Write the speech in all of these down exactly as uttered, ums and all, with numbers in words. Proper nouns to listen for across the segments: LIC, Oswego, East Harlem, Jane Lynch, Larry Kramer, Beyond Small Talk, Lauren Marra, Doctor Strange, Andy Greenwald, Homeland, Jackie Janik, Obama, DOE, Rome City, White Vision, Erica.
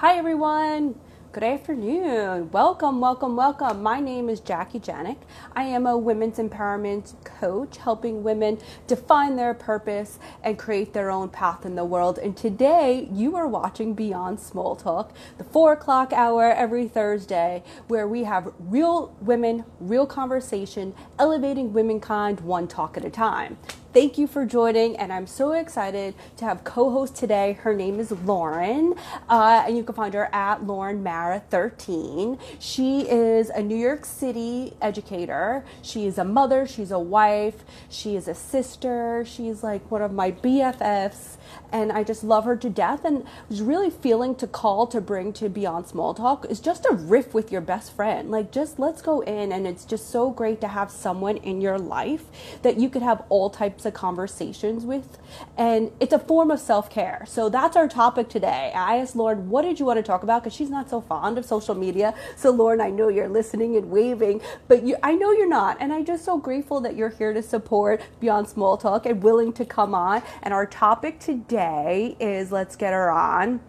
Hi everyone, good afternoon. Welcome, welcome, welcome. My name is Jackie Janik. I am a women's empowerment coach, helping women define their purpose and create their own path in the world. And today you are watching Beyond Small Talk, the four o'clock hour every Thursday, where we have real women, real conversation, elevating womankind one talk at a time. Thank you for joining, and I'm so excited to have co-host today. Her name is Lauren, uh, and you can find her at Lauren Marra thirteen. She is a New York City educator. She is a mother. She's a wife. She is a sister. She's like one of my B F Fs, and I just love her to death. And was really feeling to call to bring to Beyond Small Talk is just a riff with your best friend. Like, just let's go in, and it's just so great to have someone in your life that you could have all types of conversations with, and it's a form of self-care. So that's our topic today. I asked Lauren, what did you want to talk about? Because she's not so fond of social media. So Lauren, I know you're listening and waving, but you, I know you're not. And I'm just so grateful that you're here to support Beyond Small Talk and willing to come on. And our topic today is, let's get her on,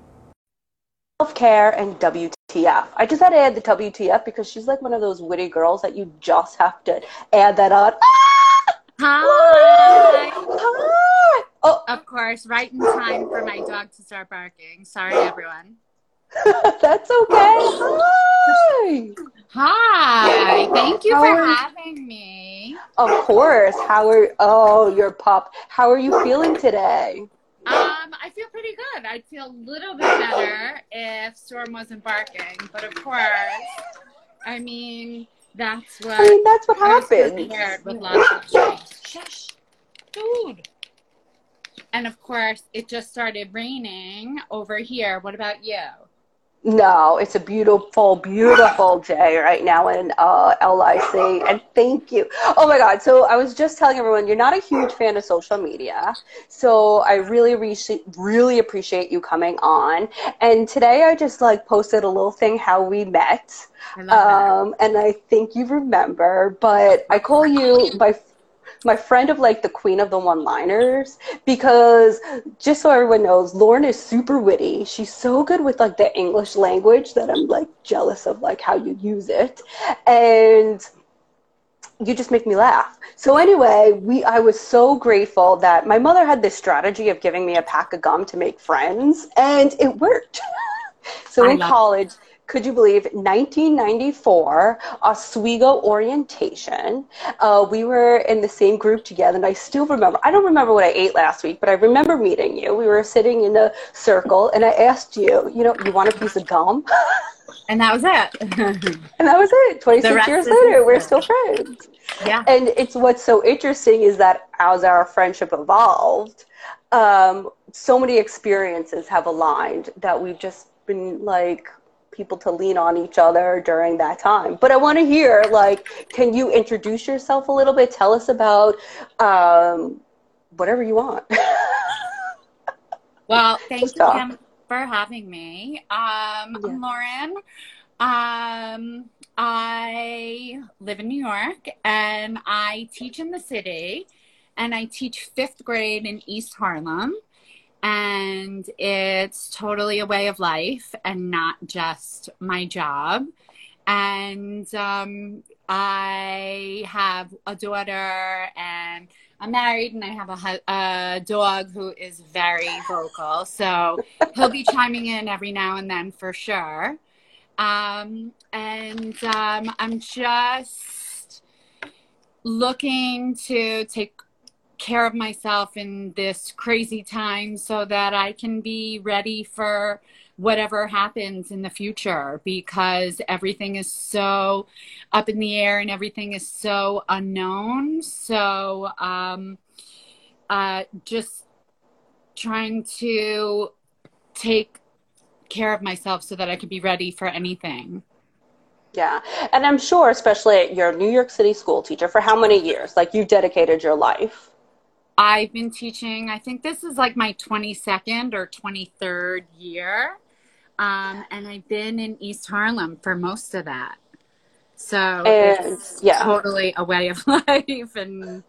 self-care and W T F. I just had to add the W T F because she's like one of those witty girls that you just have to add that on. Hi. Hi. Oh. Of course, right in time for my dog to start barking. Sorry, everyone. That's okay. Hi. Hi. Thank you for having me. Of course. How are? Oh, your pup. How are you feeling today? Um, I feel pretty good. I'd feel a little bit better if Storm wasn't barking, but of course, I mean. That's what, I mean, that's what happened. With lots of Shush. Dude. And of course, it just started raining over here. What about you? No, it's a beautiful, beautiful day right now in uh, L I C. And thank you. Oh, my God. So I was just telling everyone, you're not a huge fan of social media. So I really, re- really appreciate you coming on. And today I just, like, posted a little thing how we met. I love um, that. And I think you remember. But I call you by my friend of, like, the queen of the one-liners, because just so everyone knows, Lauren is super witty. She's so good with, like, the English language that I'm, like, jealous of, like, how you use it. And you just make me laugh. So anyway, we I was so grateful that my mother had this strategy of giving me a pack of gum to make friends, and it worked. So I in college... It. Could you believe, nineteen ninety-four, Oswego orientation. Uh, we were in the same group together, and I still remember. I don't remember what I ate last week, but I remember meeting you. We were sitting in a circle, and I asked you, you know, you want a piece of gum? And that was it. And that was it. twenty-six years later, we're still friends. Yeah. And it's what's so interesting is that as our friendship evolved, um, so many experiences have aligned that we've just been, like, people to lean on each other during that time. But I want to hear, like, can you introduce yourself a little bit? Tell us about um, whatever you want. Well, thank Just you Kim, for having me. Um, yeah. Lauren, um, I live in New York, and I teach in the city, and I teach fifth grade in East Harlem. And it's totally a way of life and not just my job. And um, I have a daughter, and I'm married, and I have a, a dog who is very vocal. So he'll be chiming in every now and then for sure. Um, and um, I'm just looking to take care of myself in this crazy time so that I can be ready for whatever happens in the future, because everything is so up in the air and everything is so unknown. So um, uh, just trying to take care of myself so that I can be ready for anything. Yeah. And I'm sure, especially you're a New York City school teacher for how many years? Like, you dedicated your life. I've been teaching, I think this is like my twenty-second or twenty-third year. Um, and I've been in East Harlem for most of that. So and, it's yeah. totally a way of life. And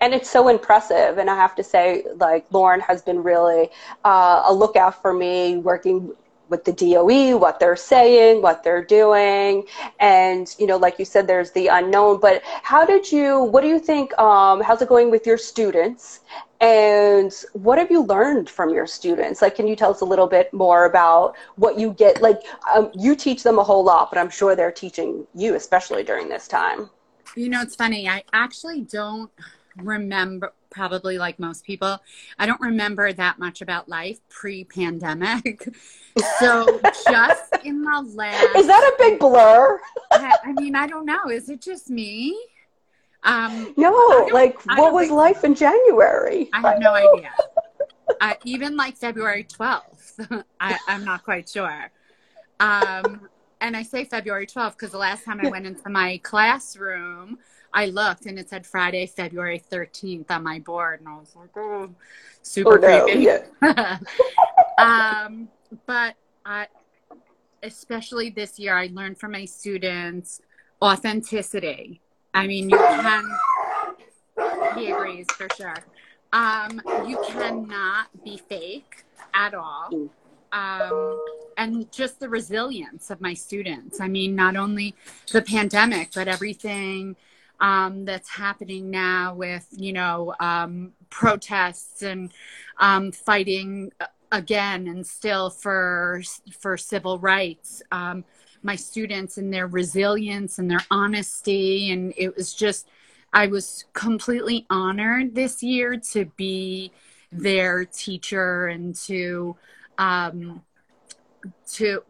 And it's so impressive. And I have to say, like, Lauren has been really uh, a lookout for me, working with the D O E, what they're saying, what they're doing. And, you know, like you said, there's the unknown. But how did you, what do you think, um, how's it going with your students? And what have you learned from your students? Like, can you tell us a little bit more about what you get? Like, um, you teach them a whole lot, but I'm sure they're teaching you, especially during this time. You know, it's funny. I actually don't remember, probably like most people, I don't remember that much about life pre-pandemic. So just in the last... Is that a big blur? I, I mean, I don't know. Is it just me? Um, no, like what was life in January? I have no idea. Uh, even like February twelfth, I, I'm not quite sure. Um, and I say February twelfth because the last time I went into my classroom, I looked and it said Friday, February thirteenth on my board. And I was like, oh, super creepy. Oh, no, yeah. um, but I, especially this year, I learned from my students authenticity. I mean, you can, he agrees for sure. Um, you cannot be fake at all. Um, and just the resilience of my students. I mean, not only the pandemic, but everything um, that's happening now with, you know, um, protests and um, fighting again and still for, for civil rights. Um, my students and their resilience and their honesty. And it was just, I was completely honored this year to be their teacher and to, um, to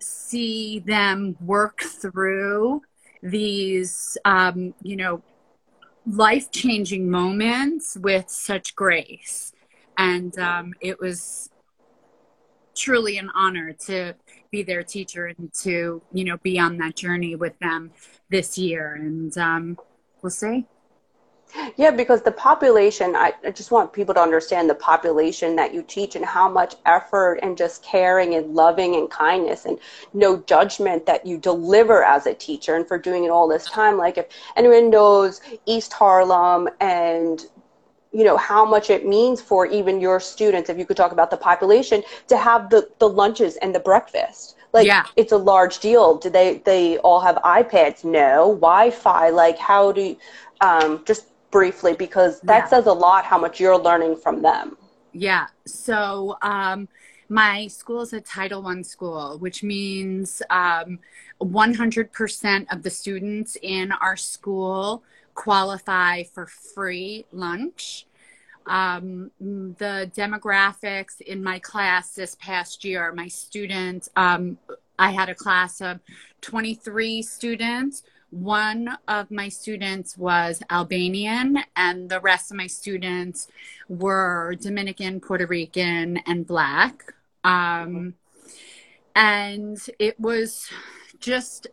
see them work through these, um, you know, life-changing moments with such grace. And um, it was truly an honor to be their teacher and to, you know, be on that journey with them this year. And um, we'll see. Yeah, because the population, I, I just want people to understand the population that you teach and how much effort and just caring and loving and kindness and no judgment that you deliver as a teacher, and for doing it all this time. Like, if anyone knows East Harlem and you know, how much it means for even your students, if you could talk about the population, to have the, the lunches and the breakfast. Like, yeah. It's a large deal. Do they, they all have iPads? No. Wi-Fi? Like, how do you, um, just briefly, because that yeah. says a lot how much you're learning from them. Yeah. So um, my school is a Title One school, which means um, one hundred percent of the students in our school qualify for free lunch. Um, the demographics in my class this past year, my students, um, I had a class of twenty-three students. One of my students was Albanian, and the rest of my students were Dominican, Puerto Rican, and Black. Um, and it was just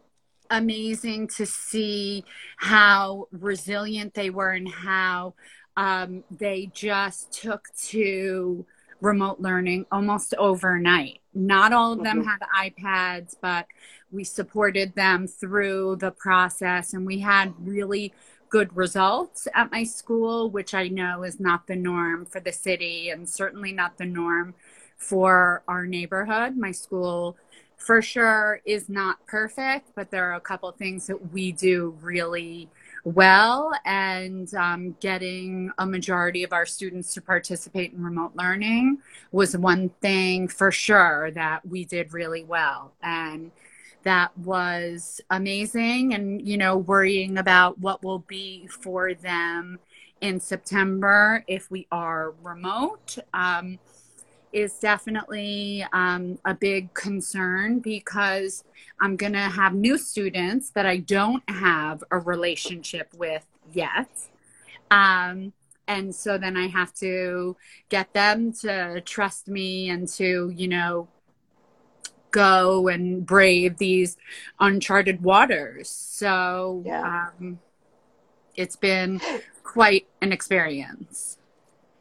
amazing to see how resilient they were and how um, they just took to remote learning almost overnight. Not all of them had iPads, but we supported them through the process, and we had really good results at my school, which I know is not the norm for the city and certainly not the norm for our neighborhood. My school for sure is not perfect, but there are a couple things that we do really well, and um, getting a majority of our students to participate in remote learning was one thing for sure that we did really well, and that was amazing. And you know, worrying about what will be for them in September if we are remote um, is definitely um, a big concern, because I'm going to have new students that I don't have a relationship with yet. Um, and so then I have to get them to trust me and to, you know, go and brave these uncharted waters. So yeah. um, it's been quite an experience.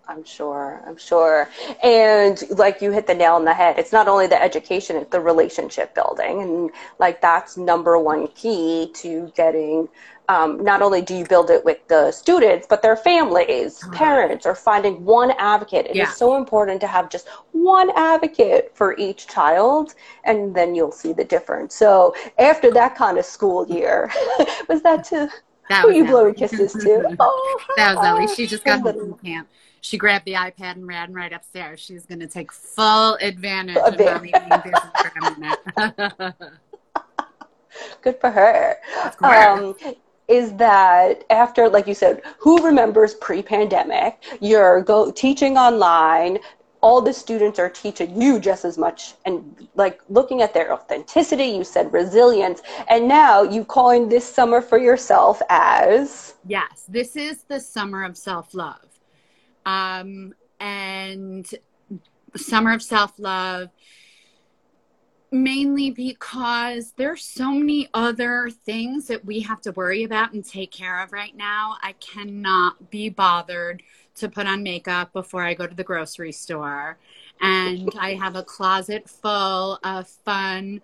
I'm sure, I'm sure. And like you hit the nail on the head. It's not only the education, it's the relationship building. And like that's number one key to getting um, not only do you build it with the students, but their families, oh. parents, or finding one advocate. It yeah. is so important to have just one advocate for each child, and then you'll see the difference. So after that kind of school year, was that to that who was you Ellie. Blowing kisses to? Oh, that was Ellie. She just got home from camp. She grabbed the iPad and ran right upstairs. She's going to take full advantage of mommy being busy for a minute. Good for her. Um, is that after, like you said, who remembers pre-pandemic? You're go teaching online. All the students are teaching you just as much, and like looking at their authenticity. You said resilience, and now you calling this summer for yourself as yes, this is the summer of self-love. Um, and summer of self-love, mainly because there's so many other things that we have to worry about and take care of right now. I cannot be bothered to put on makeup before I go to the grocery store. And I have a closet full of fun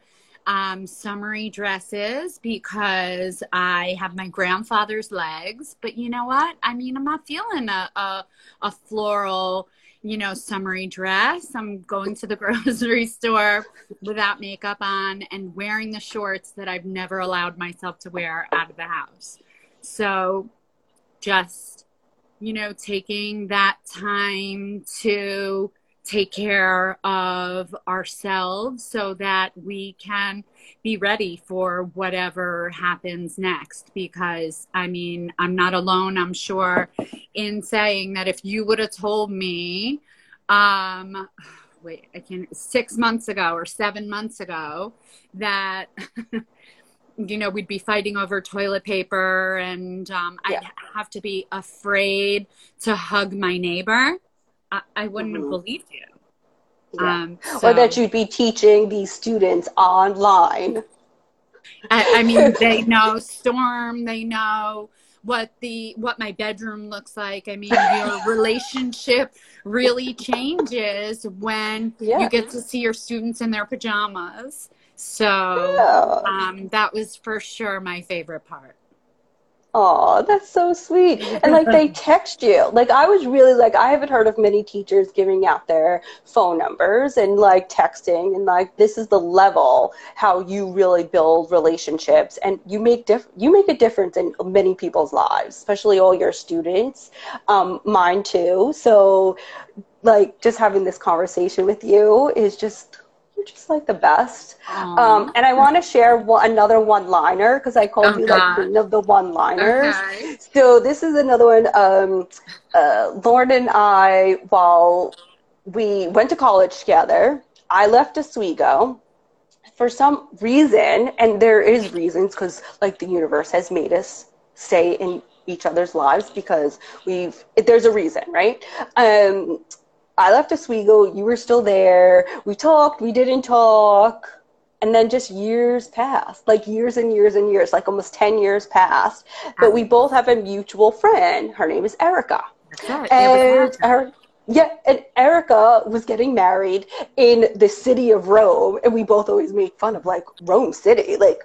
um, summery dresses because I have my grandfather's legs. But you know what? I mean, I'm not feeling a, a, a floral, you know, summery dress. I'm going to the grocery store without makeup on and wearing the shorts that I've never allowed myself to wear out of the house. So just, you know, taking that time to take care of ourselves so that we can be ready for whatever happens next. Because, I mean, I'm not alone, I'm sure, in saying that if you would have told me, um, wait, I can't, six months ago or seven months ago that, you know, we'd be fighting over toilet paper and um, yeah. I'd have to be afraid to hug my neighbor, I wouldn't have believed you. Yeah. Um, so. Or that you'd be teaching these students online. I, I mean, they know storm. They know what the what my bedroom looks like. I mean, your relationship really changes when yeah. you get to see your students in their pajamas. So yeah. um, that was for sure my favorite part. Oh, that's so sweet. And like they text you. Like I was really like, I haven't heard of many teachers giving out their phone numbers and like texting, and like this is the level how you really build relationships, and you make diff- you make a difference in many people's lives, especially all your students, um, mine too. So like just having this conversation with you is just just like the best. Um, and I want to share one, another one-liner because I called oh, you God. like queen of the one-liners. Okay. So this is another one. Um, uh, Lauren and I, while we went to college together, I left Oswego for some reason, and there is reasons because like the universe has made us stay in each other's lives because we've, there's a reason, right? Um, I left Oswego, you were still there, we talked, we didn't talk, and then just years passed, like years and years and years, like almost ten years passed, but we both have a mutual friend, her name is Erica, okay. and her, yeah, and Erica was getting married in the city of Rome, and we both always make fun of, like, Rome City, like,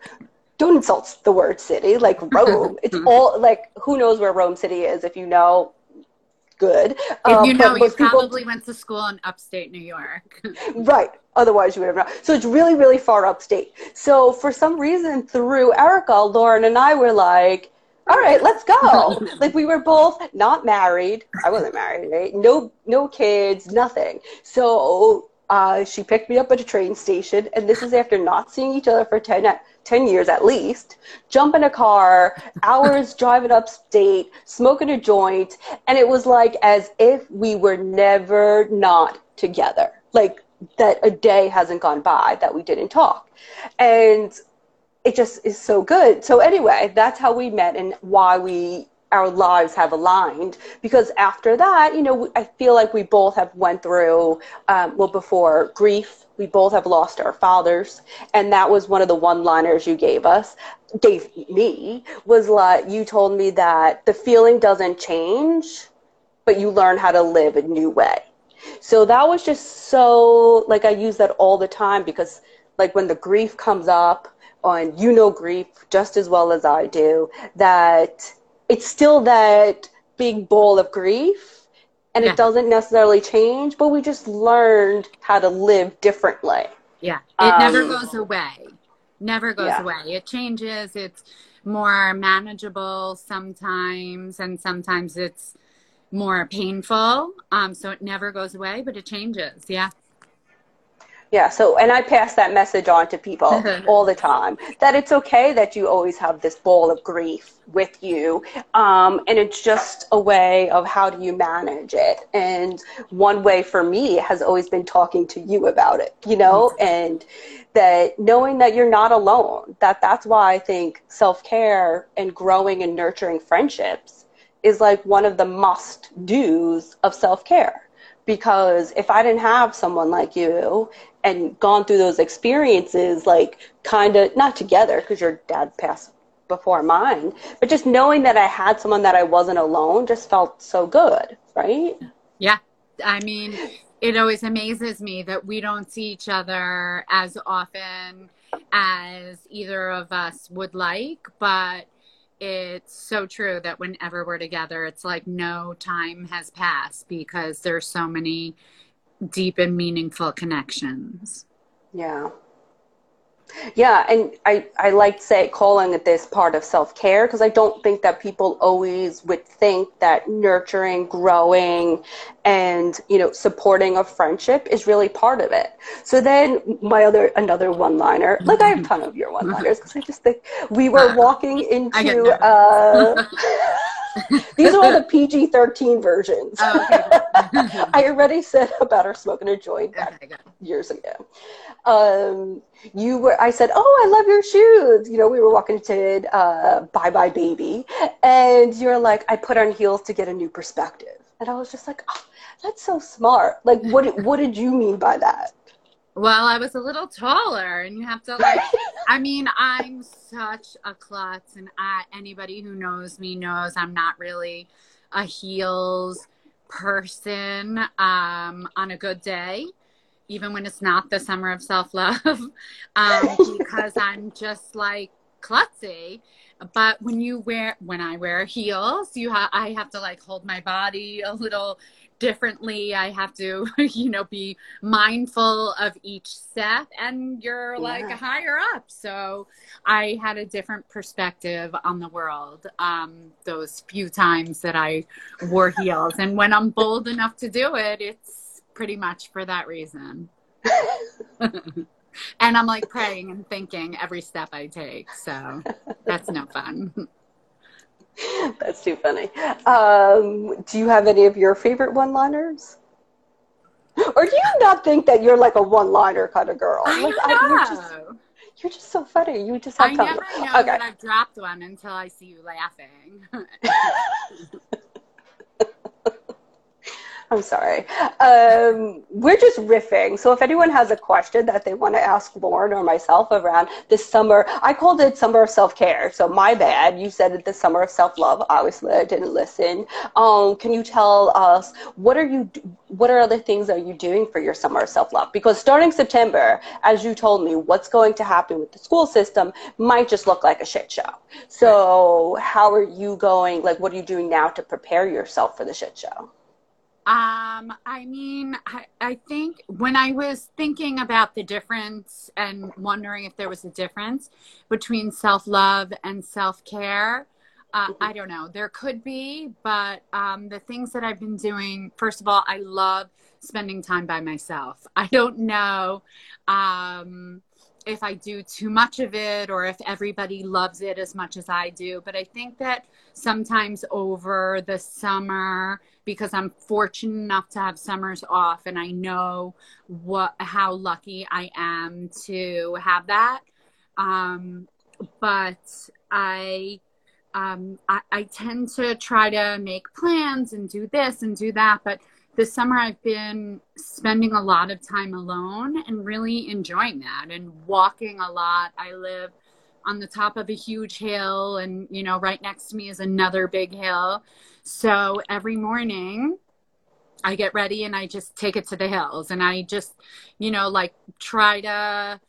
don't insult the word city, like, Rome, it's all, like, who knows where Rome City is, if you know, good. Um, if you know, you probably went to school in upstate New York. Right. Otherwise, you would have not. So it's really, really far upstate. So for some reason, through Erica, Lauren and I were like, all right, let's go. Like we were both not married. I wasn't married, right? No, no kids, nothing. So uh, she picked me up at a train station. And this is after not seeing each other for ten years at least. Jump in a car, hours driving upstate, smoking a joint, and it was like as if we were never not together, like that a day hasn't gone by that we didn't talk, and it just is so good. So anyway, that's how we met and why we our lives have aligned, because after that, you know, I feel like we both have went through, um, well, before grief, we both have lost our fathers. And that was one of the one-liners you gave us, gave me, was like, you told me that the feeling doesn't change, but you learn how to live a new way. So that was just so, like, I use that all the time because, like, when the grief comes up, on, you know, grief just as well as I do, that it's still that big bowl of grief, and yeah. it doesn't necessarily change, but we just learned how to live differently. Yeah. It um, never goes away. Never goes yeah. away. It changes. It's more manageable sometimes, and sometimes it's more painful. Um, so it never goes away, but it changes. Yeah. Yeah. So, and I pass that message on to people all the time, that it's okay that you always have this ball of grief with you. Um, and it's just a way of how do you manage it. And one way for me has always been talking to you about it, you know, and that knowing that you're not alone, that that's why I think self-care and growing and nurturing friendships is like one of the must do's of self-care. Because if I didn't have someone like you and gone through those experiences, like kind of not together, because your dad passed before mine, but just knowing that I had someone, that I wasn't alone, just felt so good, right? Yeah. I mean, it always amazes me that we don't see each other as often as either of us would like, but it's so true that whenever we're together, it's like no time has passed, because there's so many deep and meaningful connections. Yeah. Yeah. And I, I like say calling it this part of self-care, because I don't think that people always would think that nurturing, growing, and, you know, supporting a friendship is really part of it. So then my other, another one-liner, like I have a ton of your one-liners, because I just think we were walking into, uh, these are all the P G thirteen versions. Oh, okay. I already said about her smoking a joint back okay, years ago. Um, you were, I said, oh, I love your shoes. You know, we were walking to uh, Bye Bye Baby, and you were like, I put on heels to get a new perspective. And I was just like, oh, that's so smart. Like, what, what did you mean by that? Well, I was a little taller, and you have to, like, I mean, I'm such a klutz, and I, anybody who knows me knows I'm not really a heels person um, on a good day, even when it's not the summer of self-love, um, because I'm just, like, klutzy. But when you wear, when I wear heels, you ha- I have to, like, hold my body a little differently. I have to, you know, be mindful of each step, and you're yeah. like higher up. So I had a different perspective on the world um, those few times that I wore heels. And when I'm bold enough to do it, it's pretty much for that reason. And I'm like praying and thinking every step I take. So that's no fun. That's too funny. Um, do you have any of your favorite one-liners? Or do you not think that you're like a one-liner kind of girl? I like, don't I, know. You're just, you're just so funny. You just have I never know okay. that I've dropped one until I see you laughing. I'm sorry. Um, we're just riffing. So if anyone has a question that they want to ask Lauren or myself around this summer, I called it summer of self-care. So my bad. You said it the summer of self-love. Obviously, I didn't listen. Um, can you tell us what are you? What are the things that you doing for your summer of self-love? Because starting September, as you told me, what's going to happen with the school system might just look like a shit show. So how are you going? Like, what are you doing now to prepare yourself for the shit show? Um, I mean, I, I think when I was thinking about the difference and wondering if there was a difference between self-love and self-care, uh, I don't know. There could be, but um, the things that I've been doing, first of all, I love spending time by myself. I don't know um, if I do too much of it or if everybody loves it as much as I do, but I think that sometimes over the summer, because I'm fortunate enough to have summers off, and I know what how lucky I am to have that. Um, but I, um, I I tend to try to make plans and do this and do that. But this summer I've been spending a lot of time alone and really enjoying that and walking a lot. I live on the top of a huge hill, and, you know, right next to me is another big hill. So every morning I get ready and I just take it to the hills, and I just, you know, like try to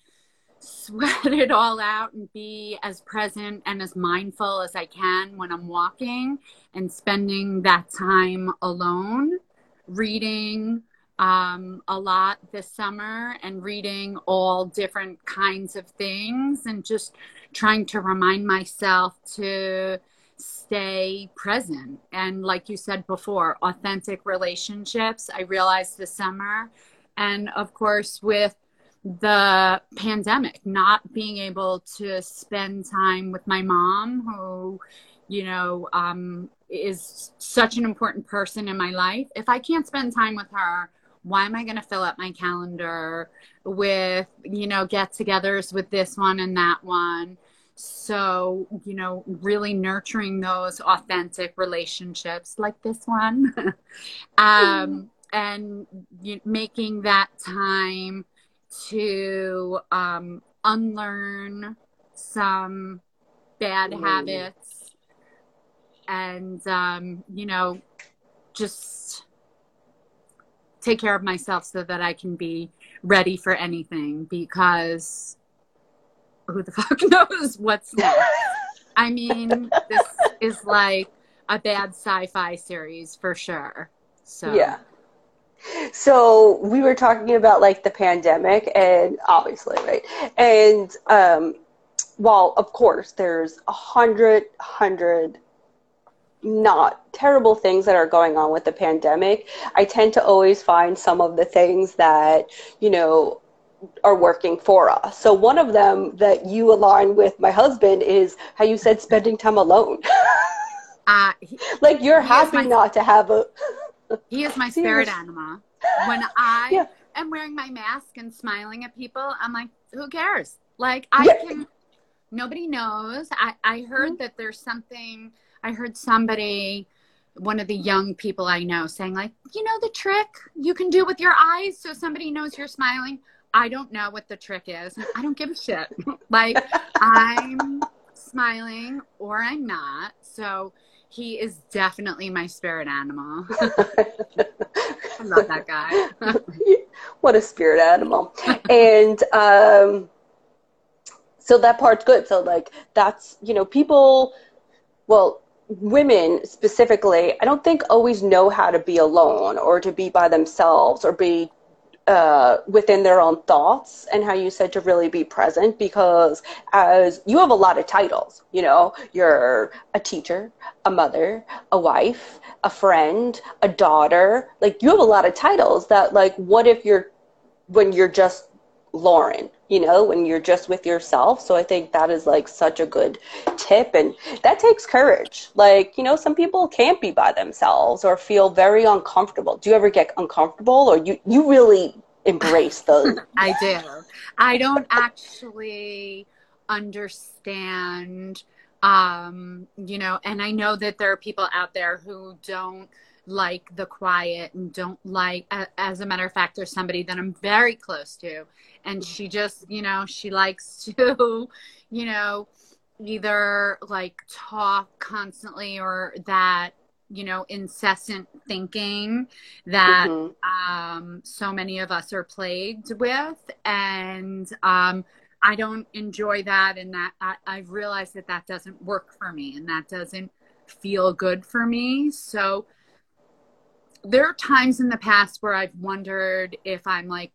sweat it all out and be as present and as mindful as I can when I'm walking and spending that time alone, reading um, a lot this summer and reading all different kinds of things and just trying to remind myself to stay present. And like you said before, authentic relationships, I realized this summer. And of course, with the pandemic, not being able to spend time with my mom, who, you know, um, is such an important person in my life. If I can't spend time with her, why am I going to fill up my calendar with, you know, get-togethers with this one and that one? So, you know, really nurturing those authentic relationships like this one, um, and you, making that time to um, unlearn some bad mm. habits and, um, you know, just take care of myself so that I can be ready for anything, because who the fuck knows what's next? I mean, this is like a bad sci-fi series for sure. So yeah. So we were talking about like the pandemic and obviously, right? And um, while of course there's a hundred, hundred not terrible things that are going on with the pandemic, I tend to always find some of the things that, you know, are working for us. So one of them that you align with my husband is how you said spending time alone. uh, he, like you're happy my, not to have a... He is my spirit anima. When I yeah. am wearing my mask and smiling at people, I'm like, who cares? Like I yeah. can... Nobody knows. I, I heard mm-hmm. that there's something... I heard somebody... one of the young people I know saying like, you know the trick you can do with your eyes so somebody knows you're smiling? I don't know what the trick is. I don't give a shit. Like, I'm smiling or I'm not. So he is definitely my spirit animal. I love that guy. What a spirit animal. And um, so that part's good. So, like, that's, you know, people, well, women specifically, I don't think always know how to be alone or to be by themselves or be Uh, within their own thoughts, and how you said to really be present, because as you have a lot of titles, you know, you're a teacher, a mother, a wife, a friend, a daughter, like you have a lot of titles that like, what if you're, when you're just Lauren, you know, when you're just with yourself. So I think that is like such a good tip, and that takes courage. Like, you know, some people can't be by themselves or feel very uncomfortable. Do you ever get uncomfortable, or you, you really embrace those? I do. I don't actually understand, um, you know, and I know that there are people out there who don't like the quiet and don't like, as a matter of fact, there's somebody that I'm very close to, and she just, you know, she likes to, you know, either like talk constantly or that, you know, incessant thinking that mm-hmm. um, so many of us are plagued with. And um, I don't enjoy that. And that I, I've realized that that doesn't work for me, and that doesn't feel good for me. So there are times in the past where I've wondered if I'm like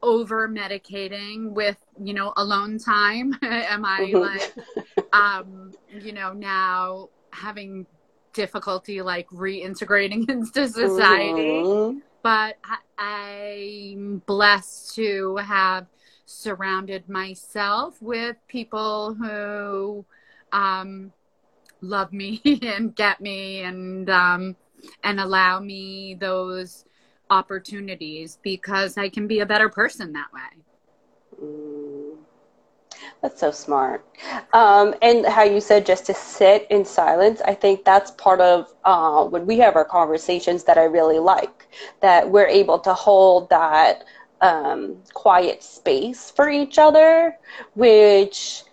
over medicating with, you know, alone time. Am I like, um, you know, now having difficulty like reintegrating into society. Mm-hmm. But I, I'm blessed to have surrounded myself with people who um, love me and get me and, um, and allow me those opportunities, because I can be a better person that way. Mm. That's so smart. Um, and how you said just to sit in silence, I think that's part of uh, when we have our conversations that I really like, that we're able to hold that um, quiet space for each other, which...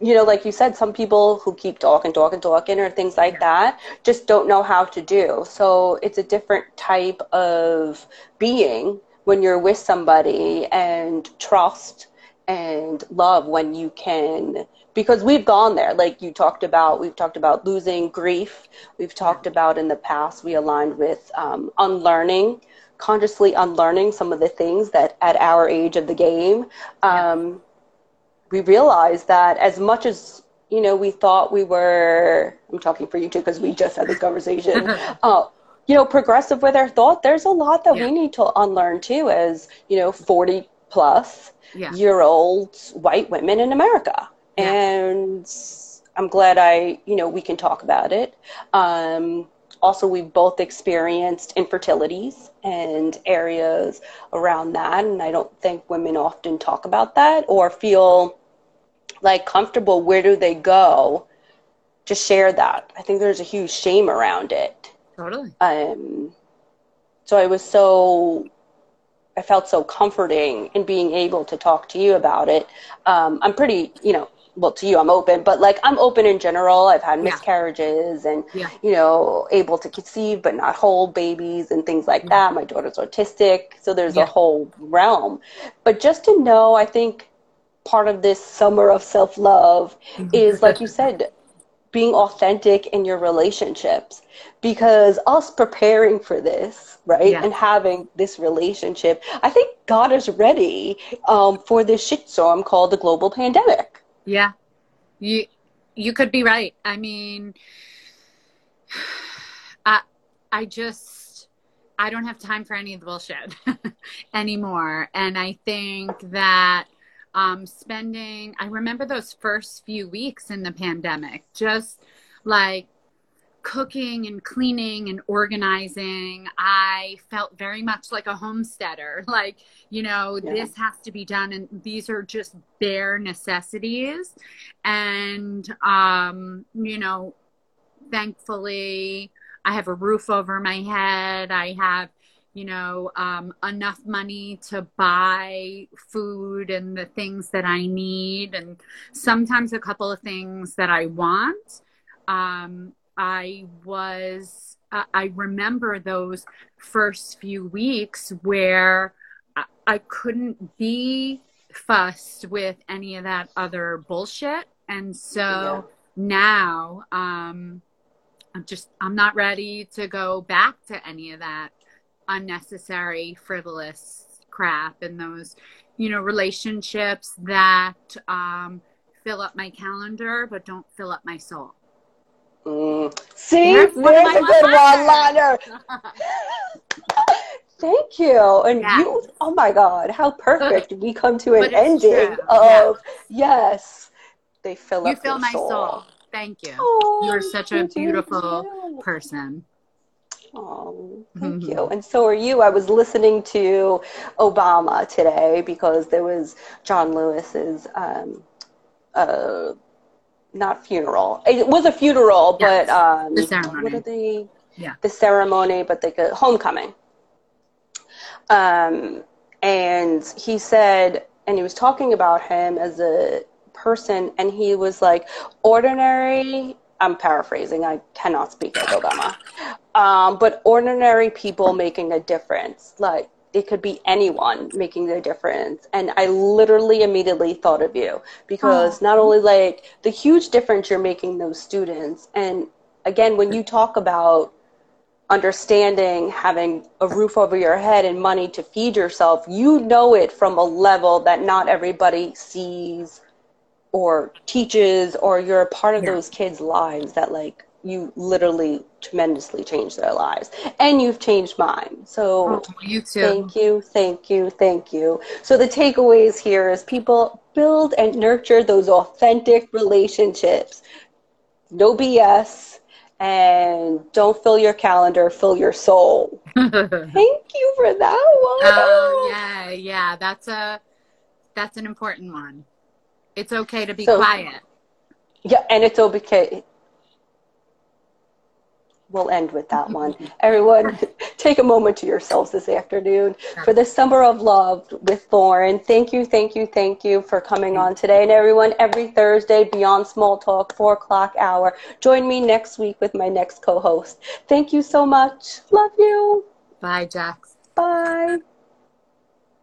you know, like you said, some people who keep talking, talking, talking, or things like that, just don't know how to do. So it's a different type of being when you're with somebody, and trust and love when you can, because we've gone there. Like you talked about, we've talked about losing, grief. We've talked about in the past, we aligned with um, unlearning, consciously unlearning some of the things that at our age of the game, um, yeah. we realized that as much as, you know, we thought we were, I'm talking for you too, because we just had this conversation, uh, you know, progressive with our thought, there's a lot that yeah. we need to unlearn too as, you know, forty plus yeah. year old white women in America. Yeah. And I'm glad I, you know, we can talk about it. Um, also, we've both experienced infertilities and areas around that. And I don't think women often talk about that or feel like comfortable. Where do they go to share that? I think there's a huge shame around it. Totally. Um, so I was so, I felt so comforting in being able to talk to you about it. Um, I'm pretty, you know, well, to you, I'm open, but like I'm open in general. I've had miscarriages yeah. and, yeah. you know, able to conceive but not hold babies and things like yeah. that. My daughter's autistic. So there's yeah. a whole realm. But just to know, I think part of this summer of self-love mm-hmm. is, like you said, being authentic in your relationships, because us preparing for this, right, yeah. and having this relationship, I think God is ready um, for this shitstorm called the global pandemic. Yeah, you you could be right. I mean, I, I just, I don't have time for any of the bullshit anymore. And I think that um, spending, I remember those first few weeks in the pandemic, just like cooking and cleaning and organizing. I felt very much like a homesteader, like, you know, yeah. this has to be done. And these are just bare necessities. And, um, you know, thankfully I have a roof over my head. I have, you know, um, enough money to buy food and the things that I need. And sometimes a couple of things that I want. Um, I was, uh, I remember those first few weeks where I, I couldn't be fussed with any of that other bullshit. And so yeah. now um, I'm just, I'm not ready to go back to any of that unnecessary, frivolous crap and those, you know, relationships that um, fill up my calendar, but don't fill up my soul. Mm. See, there's a good one liner. Thank you. And yes. you, oh my God, how perfect we come to an but ending of, yes. yes, they fill you up fill my soul. soul. Thank you. Oh, you're such a beautiful you. person. Oh, thank mm-hmm. you. And so are you. I was listening to Obama today because there was John Lewis's, um, uh, not funeral. It was a funeral, yes. but um, the ceremony. What are they? Yeah, the ceremony, but they could homecoming. Um, and he said, and he was talking about him as a person, and he was like, ordinary. I'm paraphrasing. I cannot speak like Obama, um, but ordinary people making a difference, like. It could be anyone making the difference. And I literally immediately thought of you because oh. not only like the huge difference you're making those students. And again, when you talk about understanding having a roof over your head and money to feed yourself, you know it from a level that not everybody sees or teaches, or you're a part of yeah. those kids' lives that like, you literally tremendously changed their lives, and you've changed mine. So oh, you too. Thank you, thank you, thank you. So the takeaways here is people build and nurture those authentic relationships, no B S, and don't fill your calendar, fill your soul. Thank you for that one. Oh yeah, yeah. That's a that's an important one. It's okay to be so, quiet. Yeah, and it's okay. We'll end with that one. Everyone, take a moment to yourselves this afternoon for the Summer of Love with Lauren. Thank you, thank you, thank you for coming on today. And everyone, every Thursday, Beyond Small Talk, four o'clock hour. Join me next week with my next co-host. Thank you so much. Love you. Bye, Jax. Bye.